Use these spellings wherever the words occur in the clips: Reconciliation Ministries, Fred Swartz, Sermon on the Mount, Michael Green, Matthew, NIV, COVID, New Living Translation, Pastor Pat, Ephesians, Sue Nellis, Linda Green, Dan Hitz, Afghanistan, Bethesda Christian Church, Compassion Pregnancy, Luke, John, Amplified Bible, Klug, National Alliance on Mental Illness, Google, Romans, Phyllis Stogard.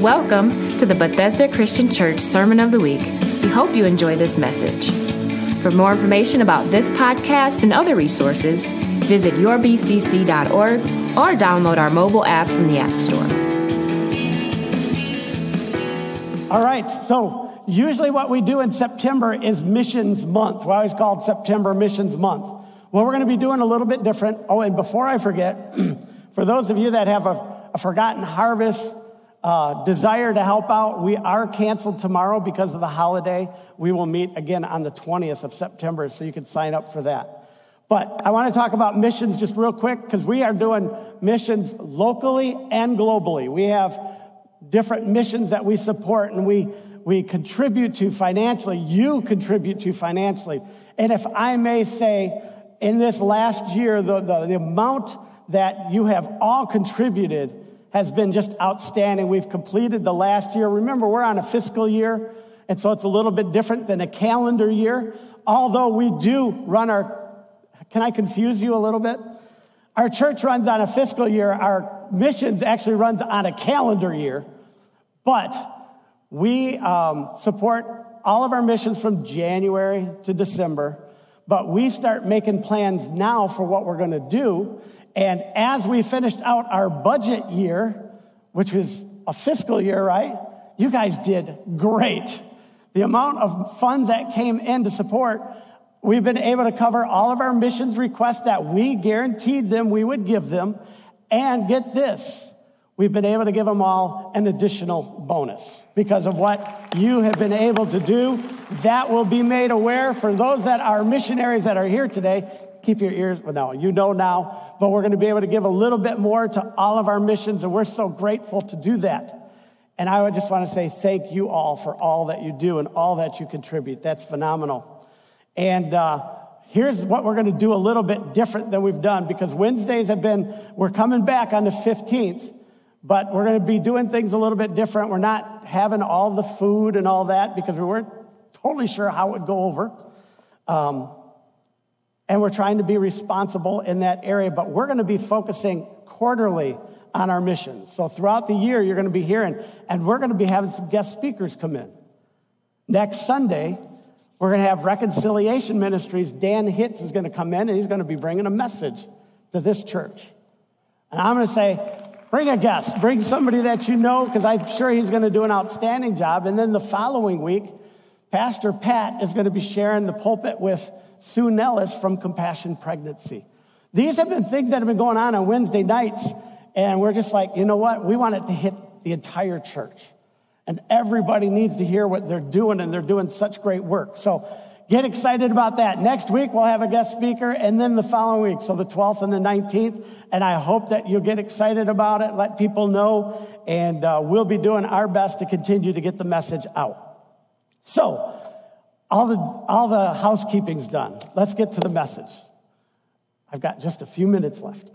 Welcome to the Bethesda Christian Church Sermon of the Week. We hope you enjoy this message. For more information about this podcast and other resources, visit yourbcc.org or download our mobile app from the App Store. All right, so usually what we do in September is Missions Month. We always call it September Missions Month. Well, we're going to be doing a little bit different. Oh, and before I forget, for those of you that have a forgotten harvest desire to help out, we are canceled tomorrow because of the holiday. We will meet again on the 20th of September, so you can sign up for that. But I want to talk about missions just real quick because we are doing missions locally and globally. We have different missions that we support and we contribute to financially. You contribute to financially. And if I may say, in this last year, the amount that you have all contributed has been just outstanding. We've completed the last year. Remember, we're on a fiscal year, and so it's a little bit different than a calendar year. Although we do run our, can I confuse you a little bit? Our church runs on a fiscal year. Our missions actually runs on a calendar year. But we support all of our missions from January to December. But we start making plans now for what we're going to do. And as we finished out our budget year, which was a fiscal year, right? You guys did great. The amount of funds that came in to support, we've been able to cover all of our missions requests that we guaranteed them we would give them. And get this, we've been able to give them all an additional bonus because of what you have been able to do. That will be made aware for those that are missionaries that are here today. Keep your ears, well, no, you know now, but we're going to be able to give a little bit more to all of our missions, and we're so grateful to do that. And I would just want to say thank you all for all that you do and all that you contribute. That's phenomenal. And here's what we're going to do a little bit different than we've done, because Wednesdays have been, we're coming back on the 15th, but we're going to be doing things a little bit different. We're not having all the food and all that because we weren't totally sure how it would go over. And we're trying to be responsible in that area, but we're going to be focusing quarterly on our missions. So throughout the year, you're going to be hearing, and we're going to be having some guest speakers come in. Next Sunday, we're going to have Reconciliation Ministries. Dan Hitz is going to come in, and he's going to be bringing a message to this church. And I'm going to say, bring a guest. Bring somebody that you know, because I'm sure he's going to do an outstanding job. And then the following week, Pastor Pat is going to be sharing the pulpit with Sue Nellis from Compassion Pregnancy. These have been things that have been going on Wednesday nights, and we're just like, you know what? We want it to hit the entire church, and everybody needs to hear what they're doing, and they're doing such great work. So get excited about that. Next week, we'll have a guest speaker, and then the following week, so the 12th and the 19th, and I hope that you'll get excited about it, let people know, and we'll be doing our best to continue to get the message out. So, all the housekeeping's done. Let's get to the message. I've got just a few minutes left.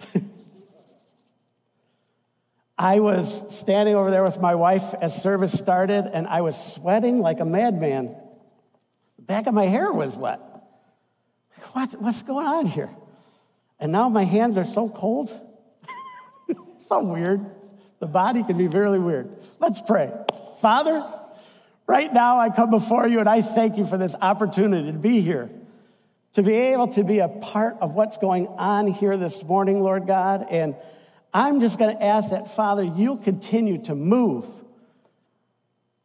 I was standing over there with my wife as service started, and I was sweating like a madman. The back of my hair was wet. What's going on here? And now my hands are so cold. So weird. The body can be really weird. Let's pray. Father, right now, I come before you and I thank you for this opportunity to be here, to be able to be a part of what's going on here this morning, Lord God. And I'm just going to ask that, Father, you'll continue to move.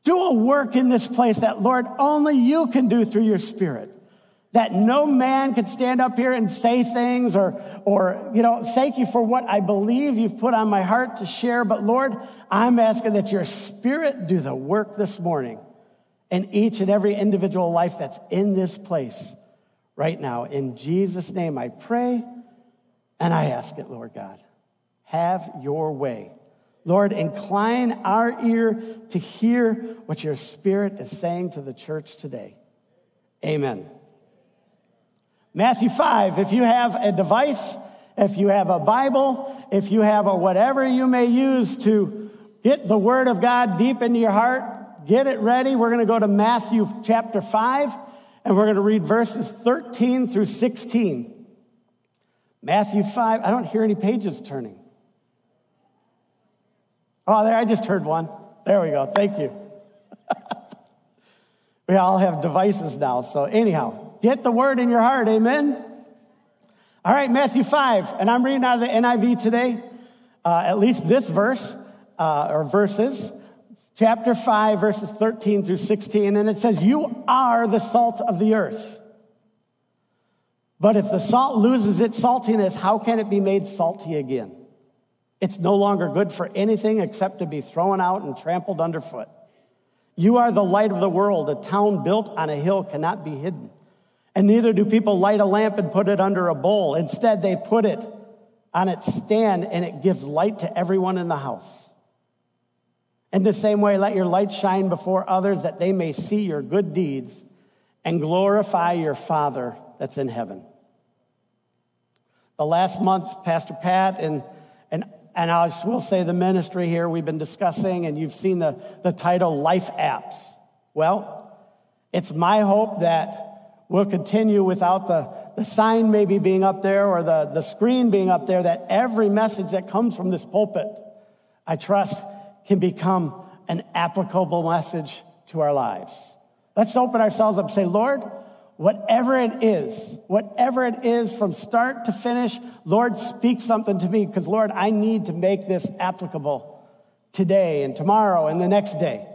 Do a work in this place that, Lord, only you can do through your Spirit, that no man could stand up here and say things or you know, thank you for what I believe you've put on my heart to share. But, Lord, I'm asking that your Spirit do the work this morning in each and every individual life that's in this place right now. In Jesus' name I pray, and I ask it, Lord God. Have your way. Lord, incline our ear to hear what your Spirit is saying to the church today. Amen. Matthew 5, if you have a device, if you have a Bible, if you have a whatever you may use to get the Word of God deep into your heart, get it ready. We're going to go to Matthew chapter 5, and we're going to read verses 13 through 16. Matthew 5, I don't hear any pages turning. Oh, there, I just heard one. There we go. Thank you. We all have devices now. So anyhow, get the word in your heart. Amen. All right, Matthew 5. And I'm reading out of the NIV today, at least this verse or verses. Chapter 5, verses 13 through 16. And it says, you are the salt of the earth. But if the salt loses its saltiness, how can it be made salty again? It's no longer good for anything except to be thrown out and trampled underfoot. You are the light of the world. A town built on a hill cannot be hidden. And neither do people light a lamp and put it under a bowl. Instead, they put it on its stand, and it gives light to everyone in the house. In the same way, let your light shine before others that they may see your good deeds and glorify your Father that's in heaven. The last month, Pastor Pat and I will say the ministry here we've been discussing, and you've seen the title, Life Apps. Well, it's my hope that we'll continue without the sign maybe being up there or the screen being up there, that every message that comes from this pulpit, I trust, can become an applicable message to our lives. Let's open ourselves up and say, Lord, whatever it is from start to finish, Lord, speak something to me, because, Lord, I need to make this applicable today and tomorrow and the next day.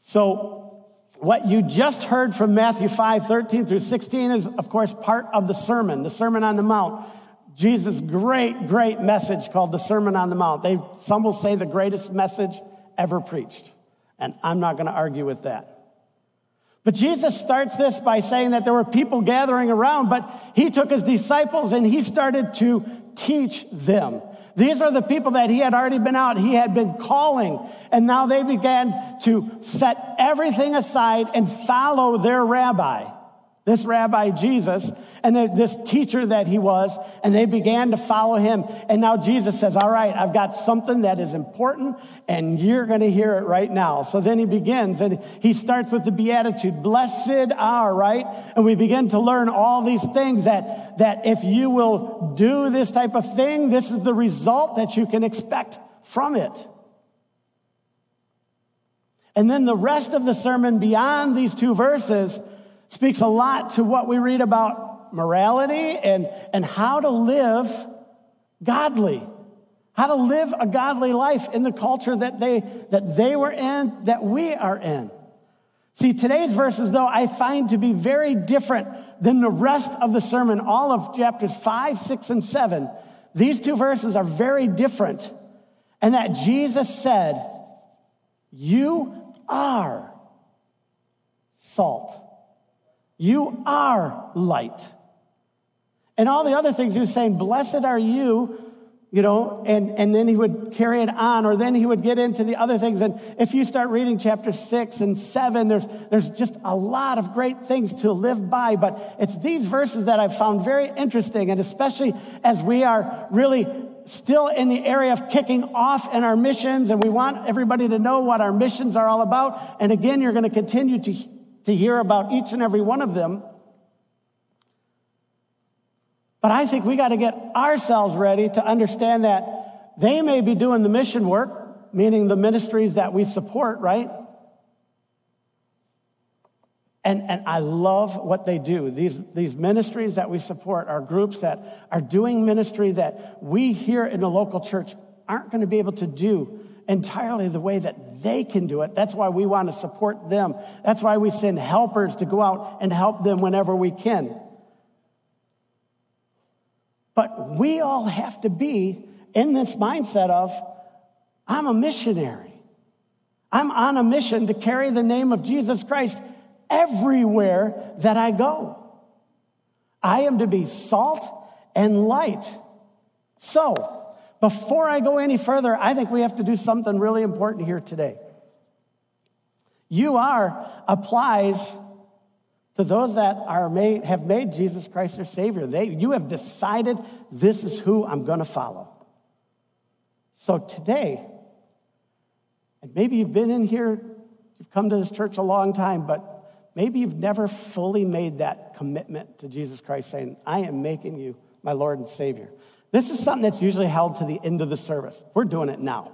So what you just heard from Matthew 5, 13 through 16 is, of course, part of the Sermon on the Mount. Jesus' great message called the Sermon on the Mount. Some will say the greatest message ever preached. And I'm not going to argue with that. But Jesus starts this by saying that there were people gathering around, but he took his disciples and he started to teach them. These are the people that he had already been out. He had been calling, and now they began to set everything aside and follow their rabbi, this rabbi Jesus, and this teacher that he was, and they began to follow him. And now Jesus says, all right, I've got something that is important, and you're going to hear it right now. So then he begins, and he starts with the Beatitude, blessed are, right? And we begin to learn all these things that if you will do this type of thing, this is the result that you can expect from it. And then the rest of the sermon beyond these two verses speaks a lot to what we read about morality and how to live godly, how to live a godly life in the culture that they were in, that we are in. See, today's verses, though, I find to be very different than the rest of the sermon, all of chapters 5, 6, and 7. These two verses are very different, and that Jesus said, you are salt. You are light. And all the other things he was saying, blessed are you know, and then he would carry it on, or then he would get into the other things. And if you start reading chapter 6 and 7, there's just a lot of great things to live by. But it's these verses that I've found very interesting, and especially as we are really still in the area of kicking off in our missions, and we want everybody to know what our missions are all about. And again, you're going to continue to hear about each and every one of them. But I think we got to get ourselves ready to understand that they may be doing the mission work, meaning the ministries that we support, right? And I love what they do. These ministries that we support are groups that are doing ministry that we here in the local church aren't going to be able to do entirely the way that they can do it. That's why we want to support them. That's why we send helpers to go out and help them whenever we can. But we all have to be in this mindset of, I'm a missionary. I'm on a mission to carry the name of Jesus Christ everywhere that I go. I am to be salt and light. So, before I go any further, I think we have to do something really important here today. You are applies to those that have made Jesus Christ their Savior. You have decided, this is who I'm going to follow. So today, and maybe you've been in here, you've come to this church a long time, but maybe you've never fully made that commitment to Jesus Christ, saying, I am making you my Lord and Savior. This is something that's usually held to the end of the service. We're doing it now.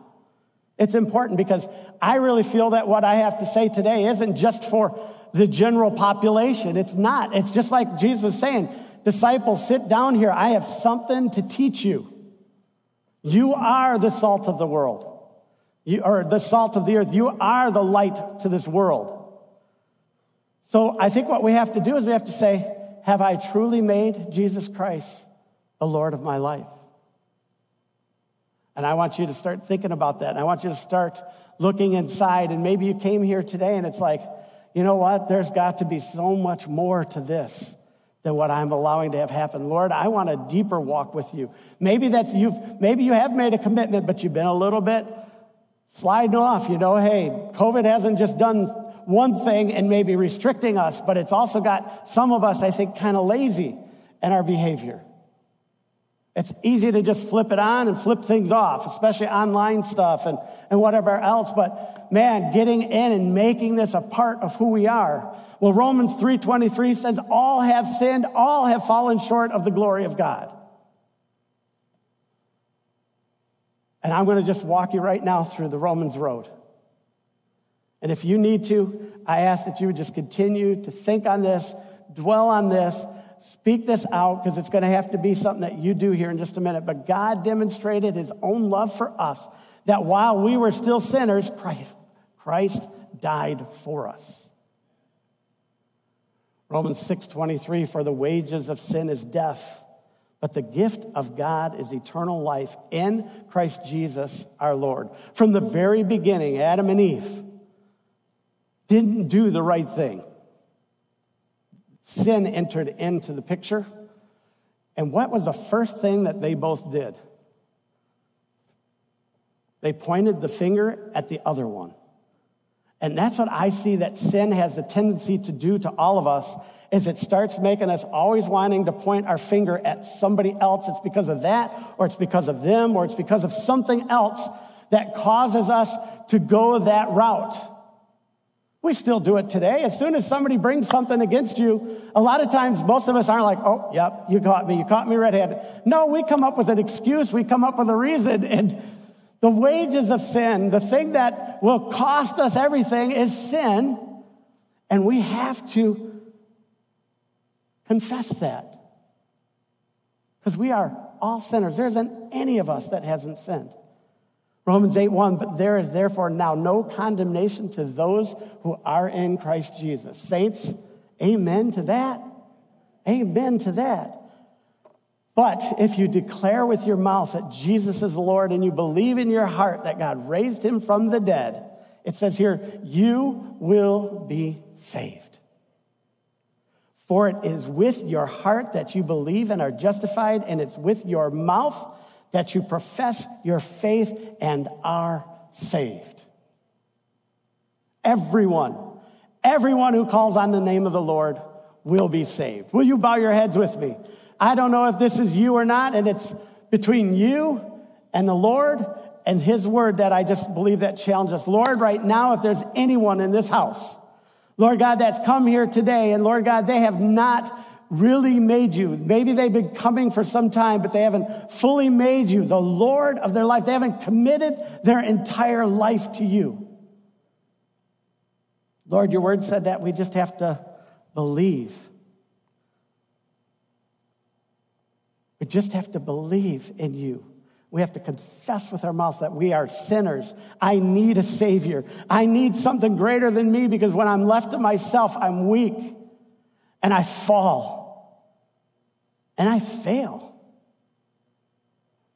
It's important because I really feel that what I have to say today isn't just for the general population. It's not. It's just like Jesus was saying, disciples, sit down here. I have something to teach you. You are the salt of the world. You are the salt of the earth. You are the light to this world. So I think what we have to do is we have to say, have I truly made Jesus Christ the Lord of my life? And I want you to start thinking about that. And I want you to start looking inside. And maybe you came here today and it's like, you know what? There's got to be so much more to this than what I'm allowing to have happen. Lord, I want a deeper walk with you. Maybe you have made a commitment, but you've been a little bit sliding off. You know, hey, COVID hasn't just done one thing and maybe restricting us, but it's also got some of us, I think, kind of lazy in our behavior. It's easy to just flip it on and flip things off, especially online stuff and whatever else. But man, getting in and making this a part of who we are. Well, Romans 3:23 says, all have sinned, all have fallen short of the glory of God. And I'm going to just walk you right now through the Romans road. And if you need to, I ask that you would just continue to think on this, dwell on this, speak this out, because it's going to have to be something that you do here in just a minute. But God demonstrated his own love for us, that while we were still sinners, Christ died for us. Romans 6:23, for the wages of sin is death, but the gift of God is eternal life in Christ Jesus our Lord. From the very beginning, Adam and Eve didn't do the right thing. Sin entered into the picture. And what was the first thing that they both did? They pointed the finger at the other one. And that's what I see that sin has the tendency to do to all of us, is it starts making us always wanting to point our finger at somebody else. It's because of that, or it's because of them, or it's because of something else that causes us to go that route. We still do it today. As soon as somebody brings something against you, a lot of times, most of us aren't like, oh, yep, you caught me red-handed. No, we come up with an excuse. We come up with a reason. And the wages of sin, the thing that will cost us everything, is sin. And we have to confess that. Because we are all sinners. There isn't any of us that hasn't sinned. Romans 8:1, but there is therefore now no condemnation to those who are in Christ Jesus. Saints, amen to that. Amen to that. But if you declare with your mouth that Jesus is Lord and you believe in your heart that God raised him from the dead, it says here, you will be saved. For it is with your heart that you believe and are justified, and it's with your mouth that you profess your faith and are saved. Everyone who calls on the name of the Lord will be saved. Will you bow your heads with me? I don't know if this is you or not, and it's between you and the Lord and his word that I just believe that challenges us. Lord, right now, if there's anyone in this house, Lord God, that's come here today, and Lord God, they have not really made you. Maybe they've been coming for some time, but they haven't fully made you the Lord of their life. They haven't committed their entire life to you. Lord, your word said that we just have to believe. We just have to believe in you. We have to confess with our mouth that we are sinners. I need a Savior. I need something greater than me, because when I'm left to myself, I'm weak. And I fall. And I fail.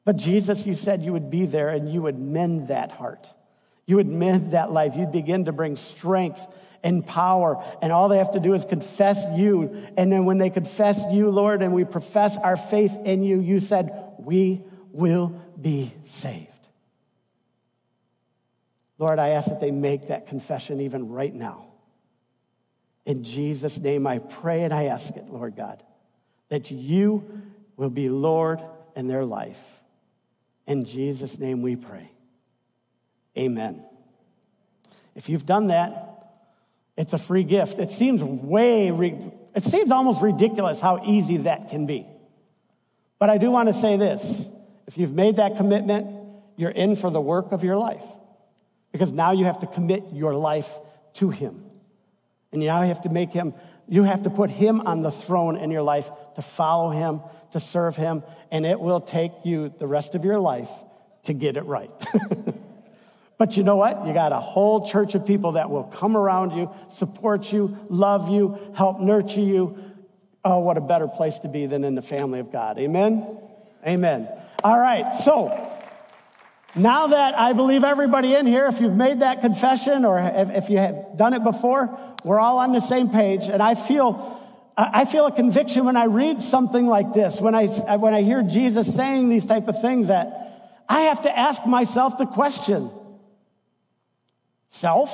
But Jesus, you said you would be there and you would mend that heart. You would mend that life. You'd begin to bring strength and power. And all they have to do is confess you. And then when they confess you, Lord, and we profess our faith in you, you said, we will be saved. Lord, I ask that they make that confession even right now. In Jesus' name, I pray and I ask it, Lord God, that you will be Lord in their life. In Jesus' name we pray. Amen. If you've done that, it's a free gift. It seems it seems almost ridiculous how easy that can be. But I do want to say this. If you've made that commitment, you're in for the work of your life. because now you have to commit your life to him. And now you have to put him on the throne in your life, to follow him, to serve him, and it will take you the rest of your life to get it right. But you know what? You got a whole church of people that will come around you, support you, love you, help nurture you. Oh, what a better place to be than in the family of God. Amen? Amen. All right, so now that I believe everybody in here, if you've made that confession or if you have done it before, we're all on the same page. And I feel a conviction when I read something like this, when I hear Jesus saying these type of things, that I have to ask myself the question, self,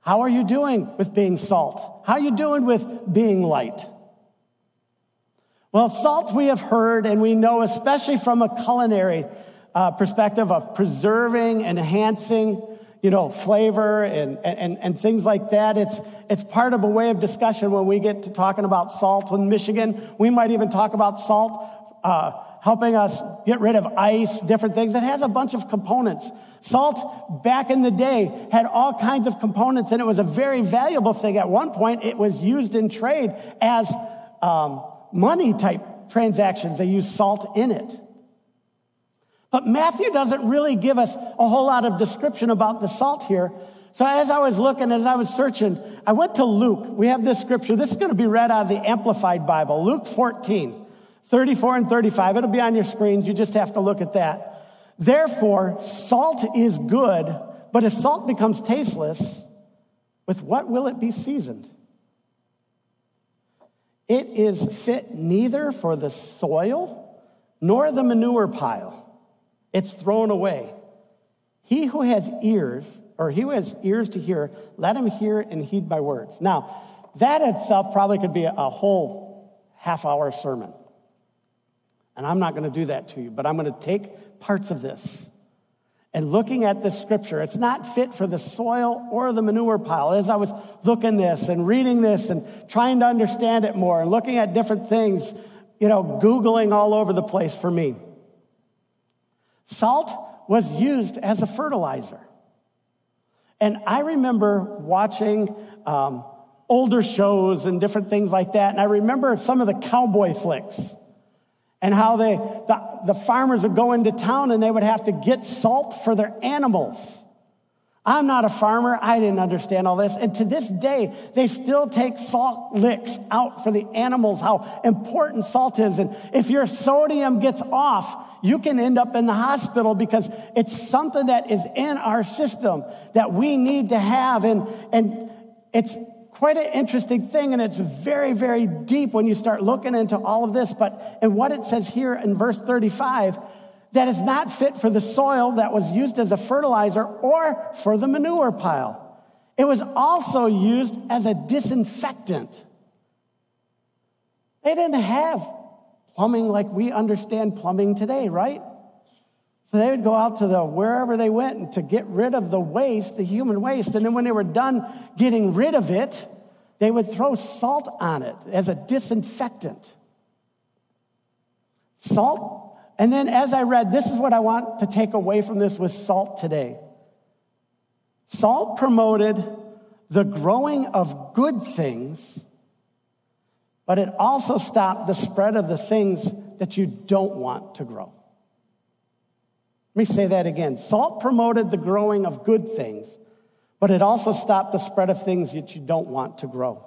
how are you doing with being salt? How are you doing with being light? Well, salt we have heard and we know, especially from a culinary perspective of preserving, enhancing, flavor and things like that. It's part of a way of discussion when we get to talking about salt. In Michigan, we might even talk about salt helping us get rid of ice, different things. It has a bunch of components. Salt back in the day had all kinds of components, and it was a very valuable thing. At one point, it was used in trade as money type transactions. They used salt in it. But Matthew doesn't really give us a whole lot of description about the salt here. So as I was searching, I went to Luke. We have this scripture. This is going to be read out of the Amplified Bible, Luke 14, 34 and 35. It'll be on your screens. You just have to look at that. Therefore, salt is good, but if salt becomes tasteless, with what will it be seasoned? It is fit neither for the soil nor the manure pile. It's thrown away. He who has ears to hear, let him hear and heed my words. Now, that itself probably could be a whole half-hour sermon. And I'm not going to do that to you, but I'm going to take parts of this. And looking at this scripture, it's not fit for the soil or the manure pile. As I was looking this and reading this and trying to understand it more and looking at different things, Googling all over the place for me. Salt was used as a fertilizer. And I remember watching older shows and different things like that. And I remember some of the cowboy flicks and how the farmers would go into town and they would have to get salt for their animals. I'm not a farmer. I didn't understand all this. And to this day, they still take salt licks out for the animals, how important salt is. And if your sodium gets off, you can end up in the hospital because it's something that is in our system that we need to have. And it's quite an interesting thing, and it's very, very deep when you start looking into all of this. But and what it says here in verse 35, that is not fit for the soil that was used as a fertilizer or for the manure pile. It was also used as a disinfectant. They didn't have plumbing like we understand plumbing today, right? So they would go out to wherever they went and to get rid of the waste, the human waste. And then when they were done getting rid of it, they would throw salt on it as a disinfectant. Salt. And then as I read, this is what I want to take away from this with salt today. Salt promoted the growing of good things, but it also stopped the spread of the things that you don't want to grow. Let me say that again. Salt promoted the growing of good things, but it also stopped the spread of things that you don't want to grow.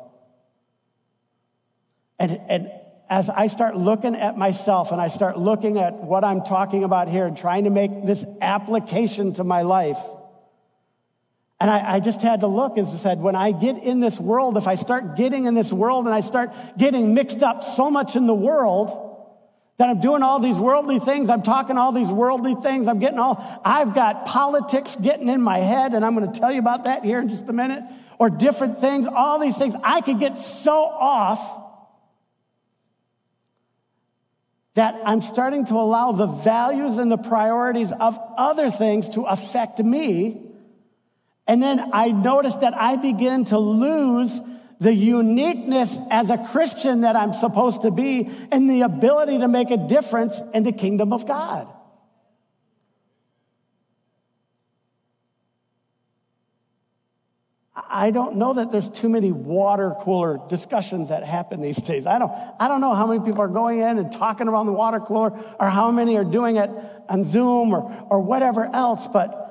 And as I start looking at myself and I start looking at what I'm talking about here and trying to make this application to my life, and I just had to look and said, when I get in this world, if I start getting in this world and I start getting mixed up so much in the world that I'm doing all these worldly things, I'm talking all these worldly things, I've got politics getting in my head, and I'm going to tell you about that here in just a minute, or different things, all these things, I could get so off that I'm starting to allow the values and the priorities of other things to affect me. And then I notice that I begin to lose the uniqueness as a Christian that I'm supposed to be and the ability to make a difference in the kingdom of God. I don't know that there's too many water cooler discussions that happen these days. I don't know how many people are going in and talking around the water cooler, or how many are doing it on Zoom or whatever else, but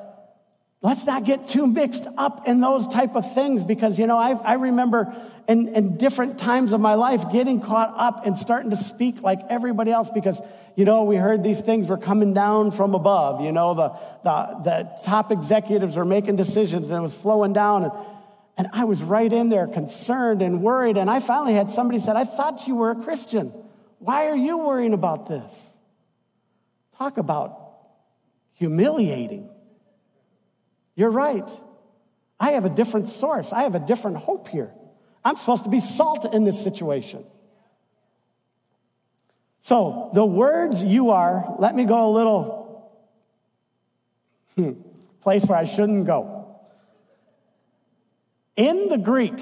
let's not get too mixed up in those type of things, because, you know, I remember in different times of my life getting caught up and starting to speak like everybody else because, you know, we heard these things were coming down from above. You know, the top executives were making decisions and it was flowing down. And I was right in there concerned and worried. And I finally had somebody said, "I thought you were a Christian. Why are you worrying about this?" Talk about humiliating. You're right. I have a different source. I have a different hope here. I'm supposed to be salt in this situation. So the words you are, let me go a little place where I shouldn't go. In the Greek,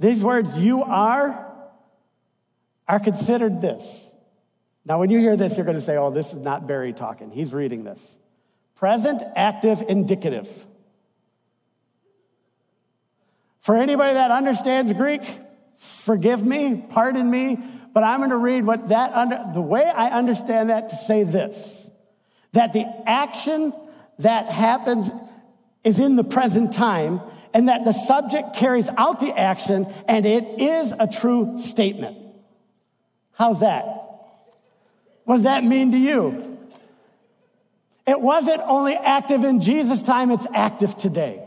these words you are considered this. Now, when you hear this, you're going to say, "Oh, this is not Barry talking. He's reading this." Present, active, indicative. For anybody that understands Greek, forgive me, pardon me, but I'm going to read what the way I understand that to say this, that the action that happens is in the present time, and that the subject carries out the action, and it is a true statement. How's that? What does that mean to you? It wasn't only active in Jesus' time, it's active today.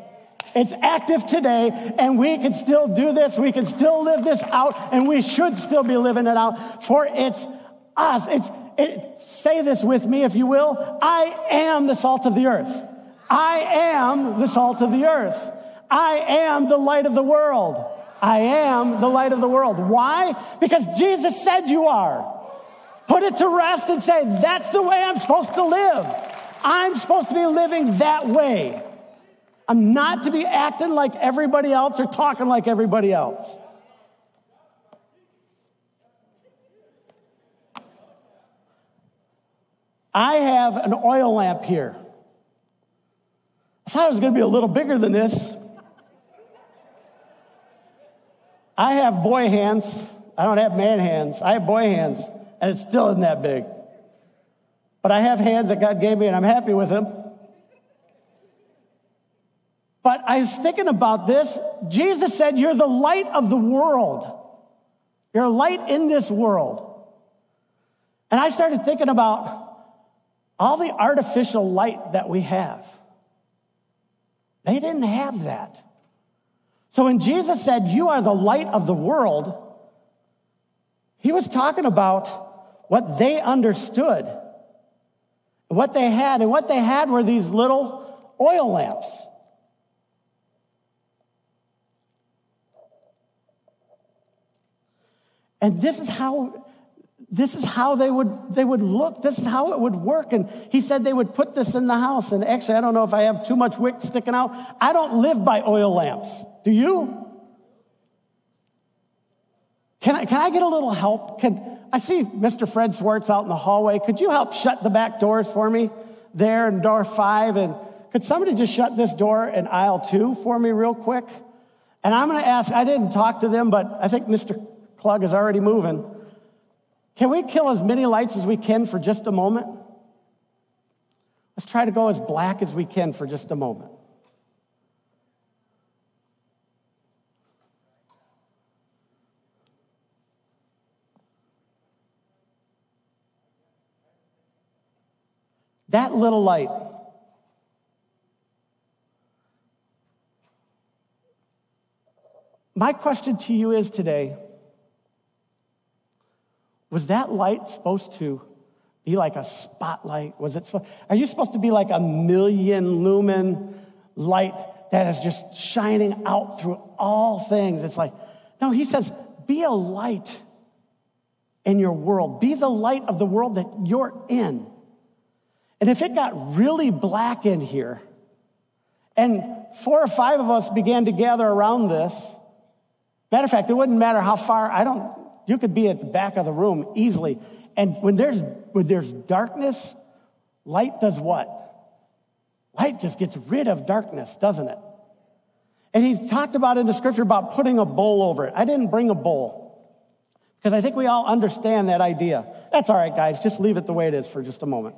It's active today, and we can still do this. We can still live this out, and we should still be living it out, for it's us. Say this with me, if you will. I am the salt of the earth. I am the salt of the earth. I am the light of the world. I am the light of the world. Why? Because Jesus said you are. Put it to rest and say, that's the way I'm supposed to live. I'm supposed to be living that way. I'm not to be acting like everybody else or talking like everybody else. I have an oil lamp here. I thought it was going to be a little bigger than this. I have boy hands. I don't have man hands. I have boy hands, and it still isn't that big. But I have hands that God gave me, and I'm happy with them. But I was thinking about this. Jesus said, you're the light of the world. You're a light in this world. And I started thinking about all the artificial light that we have. They didn't have that. So when Jesus said, you are the light of the world, he was talking about what they understood. What they had were these little oil lamps. And this is how they would look. This is how it would work. And he said they would put this in the house. And actually, I don't know if I have too much wick sticking out. I don't live by oil lamps. Do you? Can I get a little help? I see Mr. Fred Swartz out in the hallway. Could you help shut the back doors for me there in door 5? And could somebody just shut this door in aisle 2 for me real quick? And I'm going to ask, I didn't talk to them, but I think Mr. Klug is already moving. Can we kill as many lights as we can for just a moment? Let's try to go as black as we can for just a moment. That little light. My question to you is today, was that light supposed to be like a spotlight? Are you supposed to be like a 1,000,000 lumen light that is just shining out through all things? It's like, no, he says, be a light in your world. Be the light of the world that you're in. And if it got really black in here, and 4 or 5 of us began to gather around this, matter of fact, it wouldn't matter how far, you could be at the back of the room easily. And when there's darkness, light does what? Light just gets rid of darkness, doesn't it? And he talked about in the scripture about putting a bowl over it. I didn't bring a bowl because I think we all understand that idea. That's all right, guys. Just leave it the way it is for just a moment.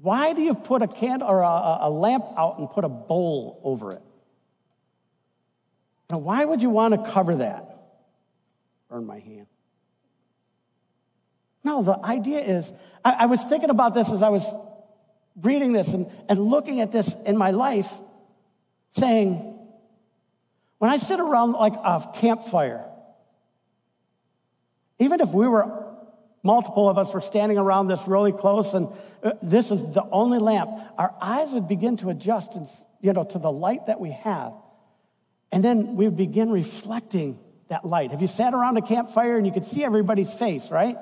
Why do you put a candle or a lamp out and put a bowl over it? Now, why would you want to cover that? Burn my hand. No, the idea is, I was thinking about this as I was reading this and looking at this in my life, saying, when I sit around like a campfire, even if we were, multiple of us were standing around this really close and this is the only lamp, our eyes would begin to adjust, to the light that we have. And then we would begin reflecting that light. Have you sat around a campfire and you could see everybody's face, right?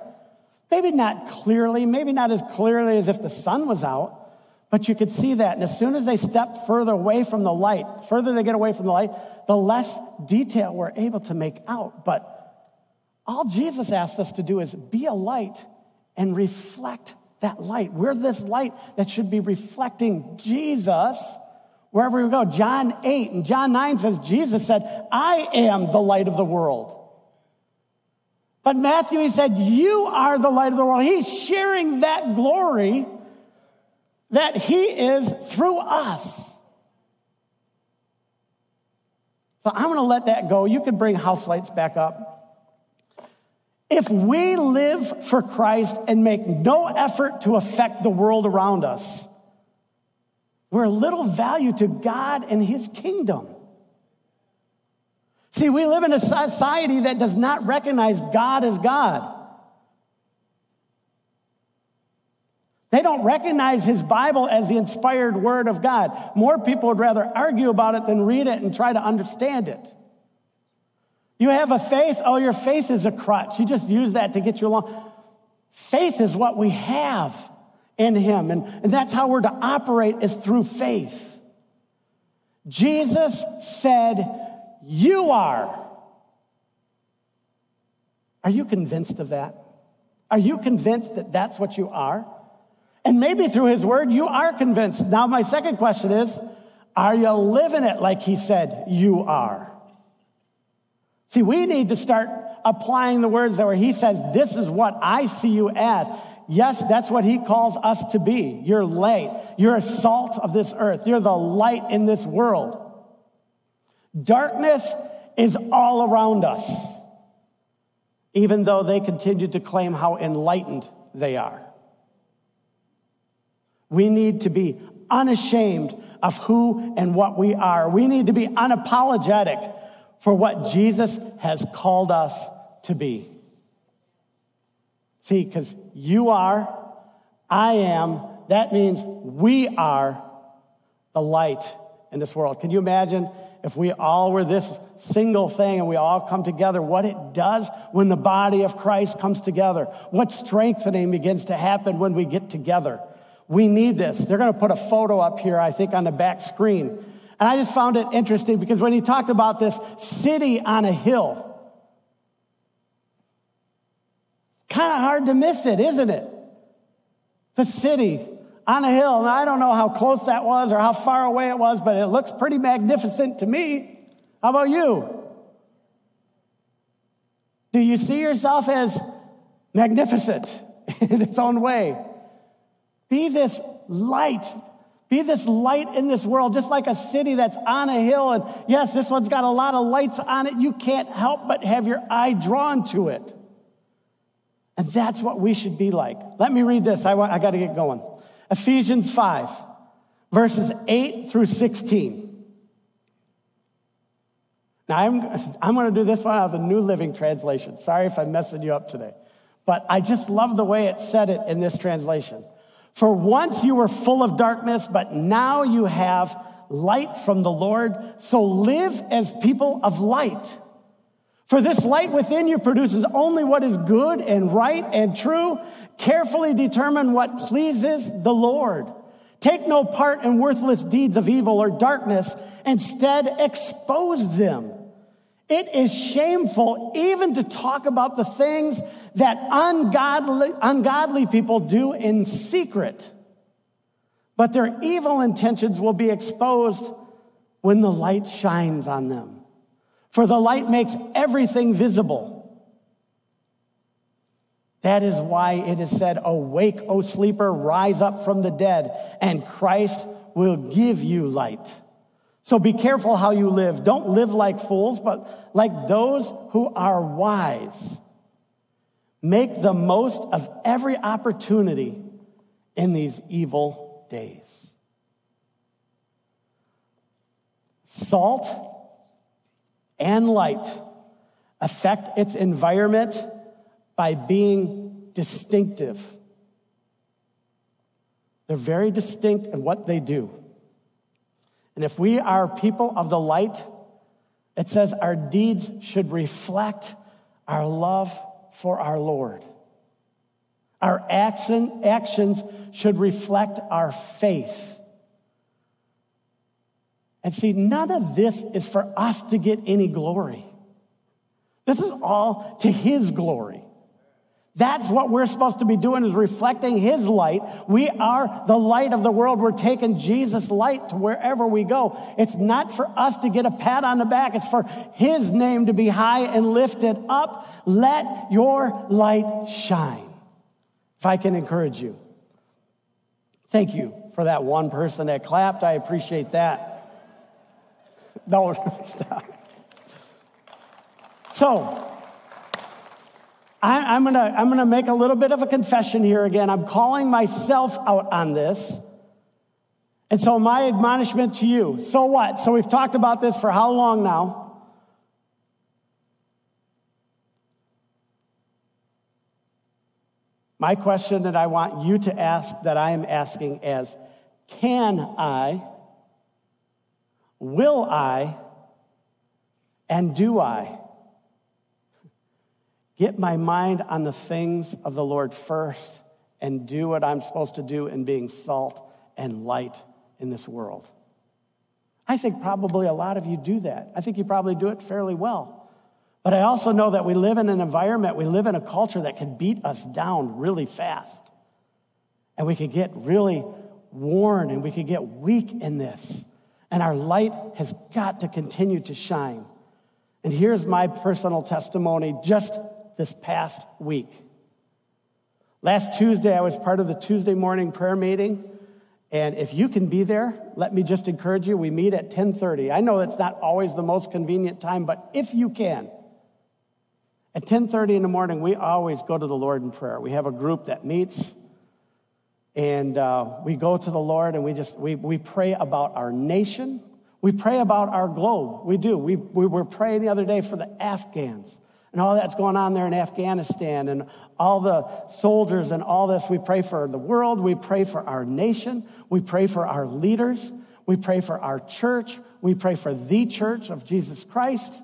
Maybe not clearly, maybe not as clearly as if the sun was out, but you could see that. And as soon as they step further away from the light, further they get away from the light, the less detail we're able to make out. But all Jesus asked us to do is be a light and reflect that light. We're this light that should be reflecting Jesus wherever we go. John 8 and John 9 says, Jesus said, I am the light of the world. But Matthew, he said, you are the light of the world. He's sharing that glory that he is through us. So I'm going to let that go. You can bring house lights back up. If we live for Christ and make no effort to affect the world around us, we're little value to God and his kingdom. See, we live in a society that does not recognize God as God. They don't recognize his Bible as the inspired word of God. More people would rather argue about it than read it and try to understand it. You have a faith? Oh, your faith is a crutch. You just use that to get you along. Faith is what we have in him, and that's how we're to operate, is through faith. Jesus said, you are. Are you convinced of that? Are you convinced that that's what you are? And maybe through his word, you are convinced. Now, my second question is, are you living it like he said you are? See, we need to start applying the words that where he says, this is what I see you as. Yes, that's what he calls us to be. You're light. You're a salt of this earth. You're the light in this world. Darkness is all around us, even though they continue to claim how enlightened they are. We need to be unashamed of who and what we are. We need to be unapologetic for what Jesus has called us to be. See, because you are, I am, that means we are the light in this world. Can you imagine if we all were this single thing and we all come together, what it does when the body of Christ comes together, what strengthening begins to happen when we get together? We need this. They're going to put a photo up here, I think, on the back screen. And I just found it interesting because when he talked about this city on a hill, kind of hard to miss it, isn't it? The city on a hill. Now, I don't know how close that was or how far away it was, but it looks pretty magnificent to me. How about you? Do you see yourself as magnificent in its own way? Be this light. Be this light in this world, just like a city that's on a hill. And yes, this one's got a lot of lights on it. You can't help but have your eye drawn to it. And that's what we should be like. Let me read this. I got to get going. Ephesians 5, verses 8 through 16. Now, I'm going to do this one out of the New Living Translation. Sorry if I'm messing you up today. But I just love the way it said it in this translation. For once you were full of darkness, but now you have light from the Lord. So live as people of light. For this light within you produces only what is good and right and true. Carefully determine what pleases the Lord. Take no part in worthless deeds of evil or darkness. Instead, expose them. It is shameful even to talk about the things that ungodly people do in secret, but their evil intentions will be exposed when the light shines on them. For the light makes everything visible. That is why it is said, "Awake, O sleeper, rise up from the dead, and Christ will give you light." So be careful how you live. Don't live like fools, but like those who are wise. Make the most of every opportunity in these evil days. Salt and light affect its environment by being distinctive. They're very distinct in what they do. And if we are people of the light, it says our deeds should reflect our love for our Lord. Our actions should reflect our faith. And see, none of this is for us to get any glory. This is all to His glory. That's what we're supposed to be doing, is reflecting His light. We are the light of the world. We're taking Jesus' light to wherever we go. It's not for us to get a pat on the back. It's for His name to be high and lifted up. Let your light shine. If I can encourage you. Thank you for that one person that clapped. I appreciate that. No, stop. So, I'm gonna make a little bit of a confession here again. I'm calling myself out on this. And so my admonishment to you, so what? So we've talked about this for how long now? My question that I want you to ask, that I am asking, is, can I, will I, and do I get my mind on the things of the Lord first and do what I'm supposed to do in being salt and light in this world? I think probably a lot of you do that. I think you probably do it fairly well. But I also know that we live in an environment, we live in a culture that can beat us down really fast. And we can get really worn and we can get weak in this. And our light has got to continue to shine. And here's my personal testimony just this past week. Last Tuesday, I was part of the Tuesday morning prayer meeting. And if you can be there, let me just encourage you. We meet at 10:30. I know that's not always the most convenient time, but if you can, at 10:30 in the morning, we always go to the Lord in prayer. We have a group that meets, and we go to the Lord, and we pray about our nation. We pray about our globe. We do. We were praying the other day for the Afghans and all that's going on there in Afghanistan and all the soldiers and all this. We pray for the world. We pray for our nation. We pray for our leaders. We pray for our church. We pray for the church of Jesus Christ.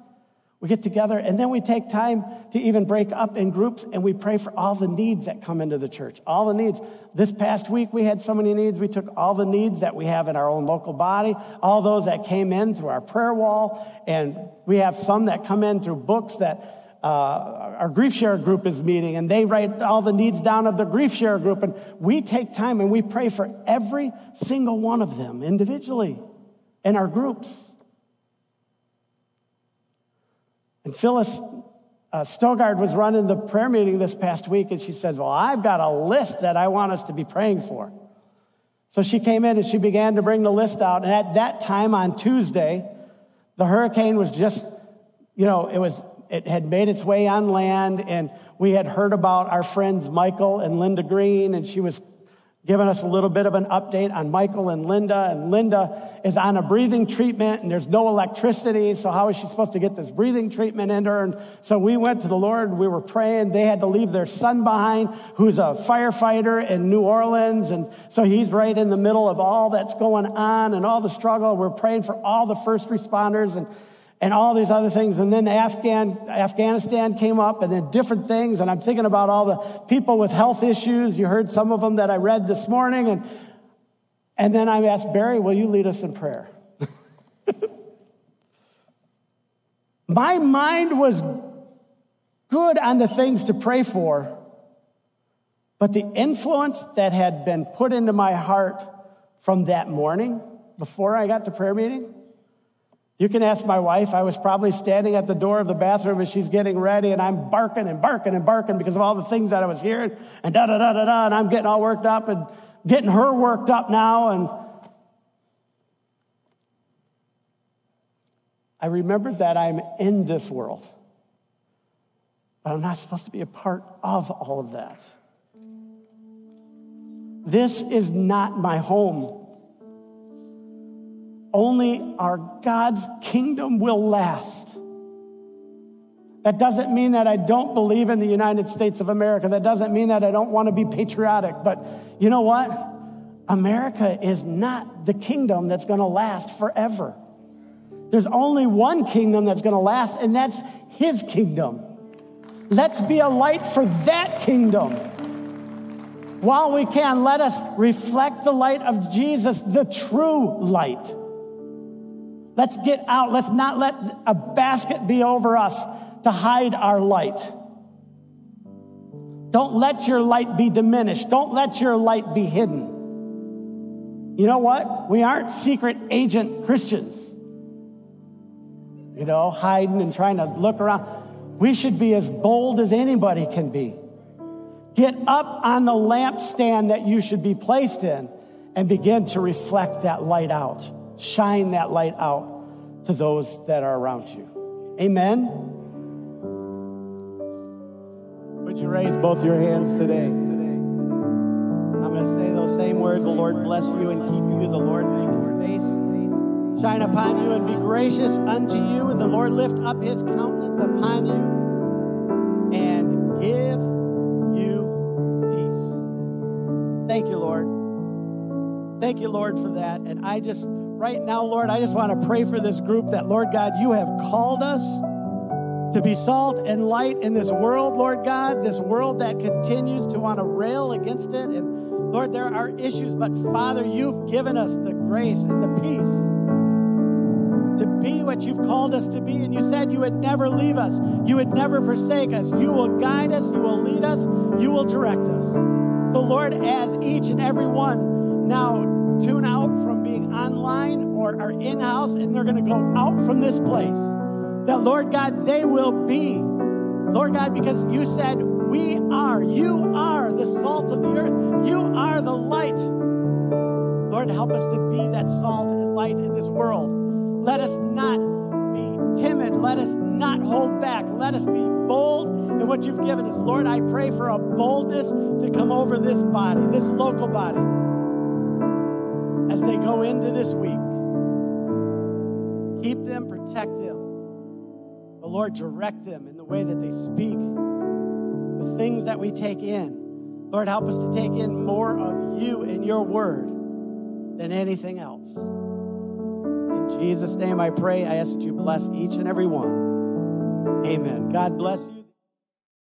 We get together, and then we take time to even break up in groups, and we pray for all the needs that come into the church, all the needs. This past week, we had so many needs. We took all the needs that we have in our own local body, all those that came in through our prayer wall, and we have some that come in through books that our grief share group is meeting, and they write all the needs down of the grief share group, and we take time and we pray for every single one of them individually in our groups. And Phyllis Stogard was running the prayer meeting this past week, and she says, "Well, I've got a list that I want us to be praying for." So she came in and she began to bring the list out. And at that time on Tuesday, the hurricane was just, it had made its way on land, and we had heard about our friends Michael and Linda Green, and she was giving us a little bit of an update on Michael and Linda. And Linda is on a breathing treatment, and there's no electricity, so how is she supposed to get this breathing treatment into her? And so we went to the Lord, and we were praying. They had to leave their son behind, who's a firefighter in New Orleans, and so he's right in the middle of all that's going on and all the struggle. We're praying for all the first responders and all these other things. And then Afghanistan came up, and then different things. And I'm thinking about all the people with health issues. You heard some of them that I read this morning. And then I asked, "Barry, will you lead us in prayer?" My mind was good on the things to pray for, but the influence that had been put into my heart from that morning before I got to prayer meeting, you can ask my wife. I was probably standing at the door of the bathroom as she's getting ready, and I'm barking because of all the things that I was hearing, and and I'm getting all worked up and getting her worked up now. And I remembered that I'm in this world, but I'm not supposed to be a part of all of that. This is not my home. Only our God's kingdom will last. That doesn't mean that I don't believe in the United States of America. That doesn't mean that I don't want to be patriotic. But you know what? America is not the kingdom that's going to last forever. There's only one kingdom that's going to last, and that's his kingdom. Let's be a light for that kingdom. While we can, let us reflect the light of Jesus, the true light. Let's get out. Let's not let a basket be over us to hide our light. Don't let your light be diminished. Don't let your light be hidden. You know what? We aren't secret agent Christians, you know, hiding and trying to look around. We should be as bold as anybody can be. Get up on the lampstand that you should be placed in and begin to reflect that light out. Shine that light out to those that are around you. Amen. Would you raise both your hands today? I'm going to say those same words. The Lord bless you and keep you. The Lord make his face shine upon you and be gracious unto you. And the Lord lift up his countenance upon you and give you peace. Thank you, Lord. Thank you, Lord, for that. And I just... right now, Lord, I just want to pray for this group that, Lord God, you have called us to be salt and light in this world, Lord God, this world that continues to want to rail against it. And Lord, there are issues, but Father, you've given us the grace and the peace to be what you've called us to be. And you said you would never leave us. You would never forsake us. You will guide us. You will lead us. You will direct us. So Lord, as each and every one now tune out from being online or are in-house, and they're going to go out from this place, that, Lord God, they will be, Lord God, because you said we are, you are the salt of the earth. You are the light. Lord, help us to be that salt and light in this world. Let us not be timid. Let us not hold back. Let us be bold in what you've given us. Lord, I pray for a boldness to come over this body, this local body, as they go into this week. Keep them, protect them. The Lord, direct them in the way that they speak, the things that we take in. Lord, help us to take in more of you and your word than anything else. In Jesus' name I pray. I ask that you bless each and every one. Amen. God bless you.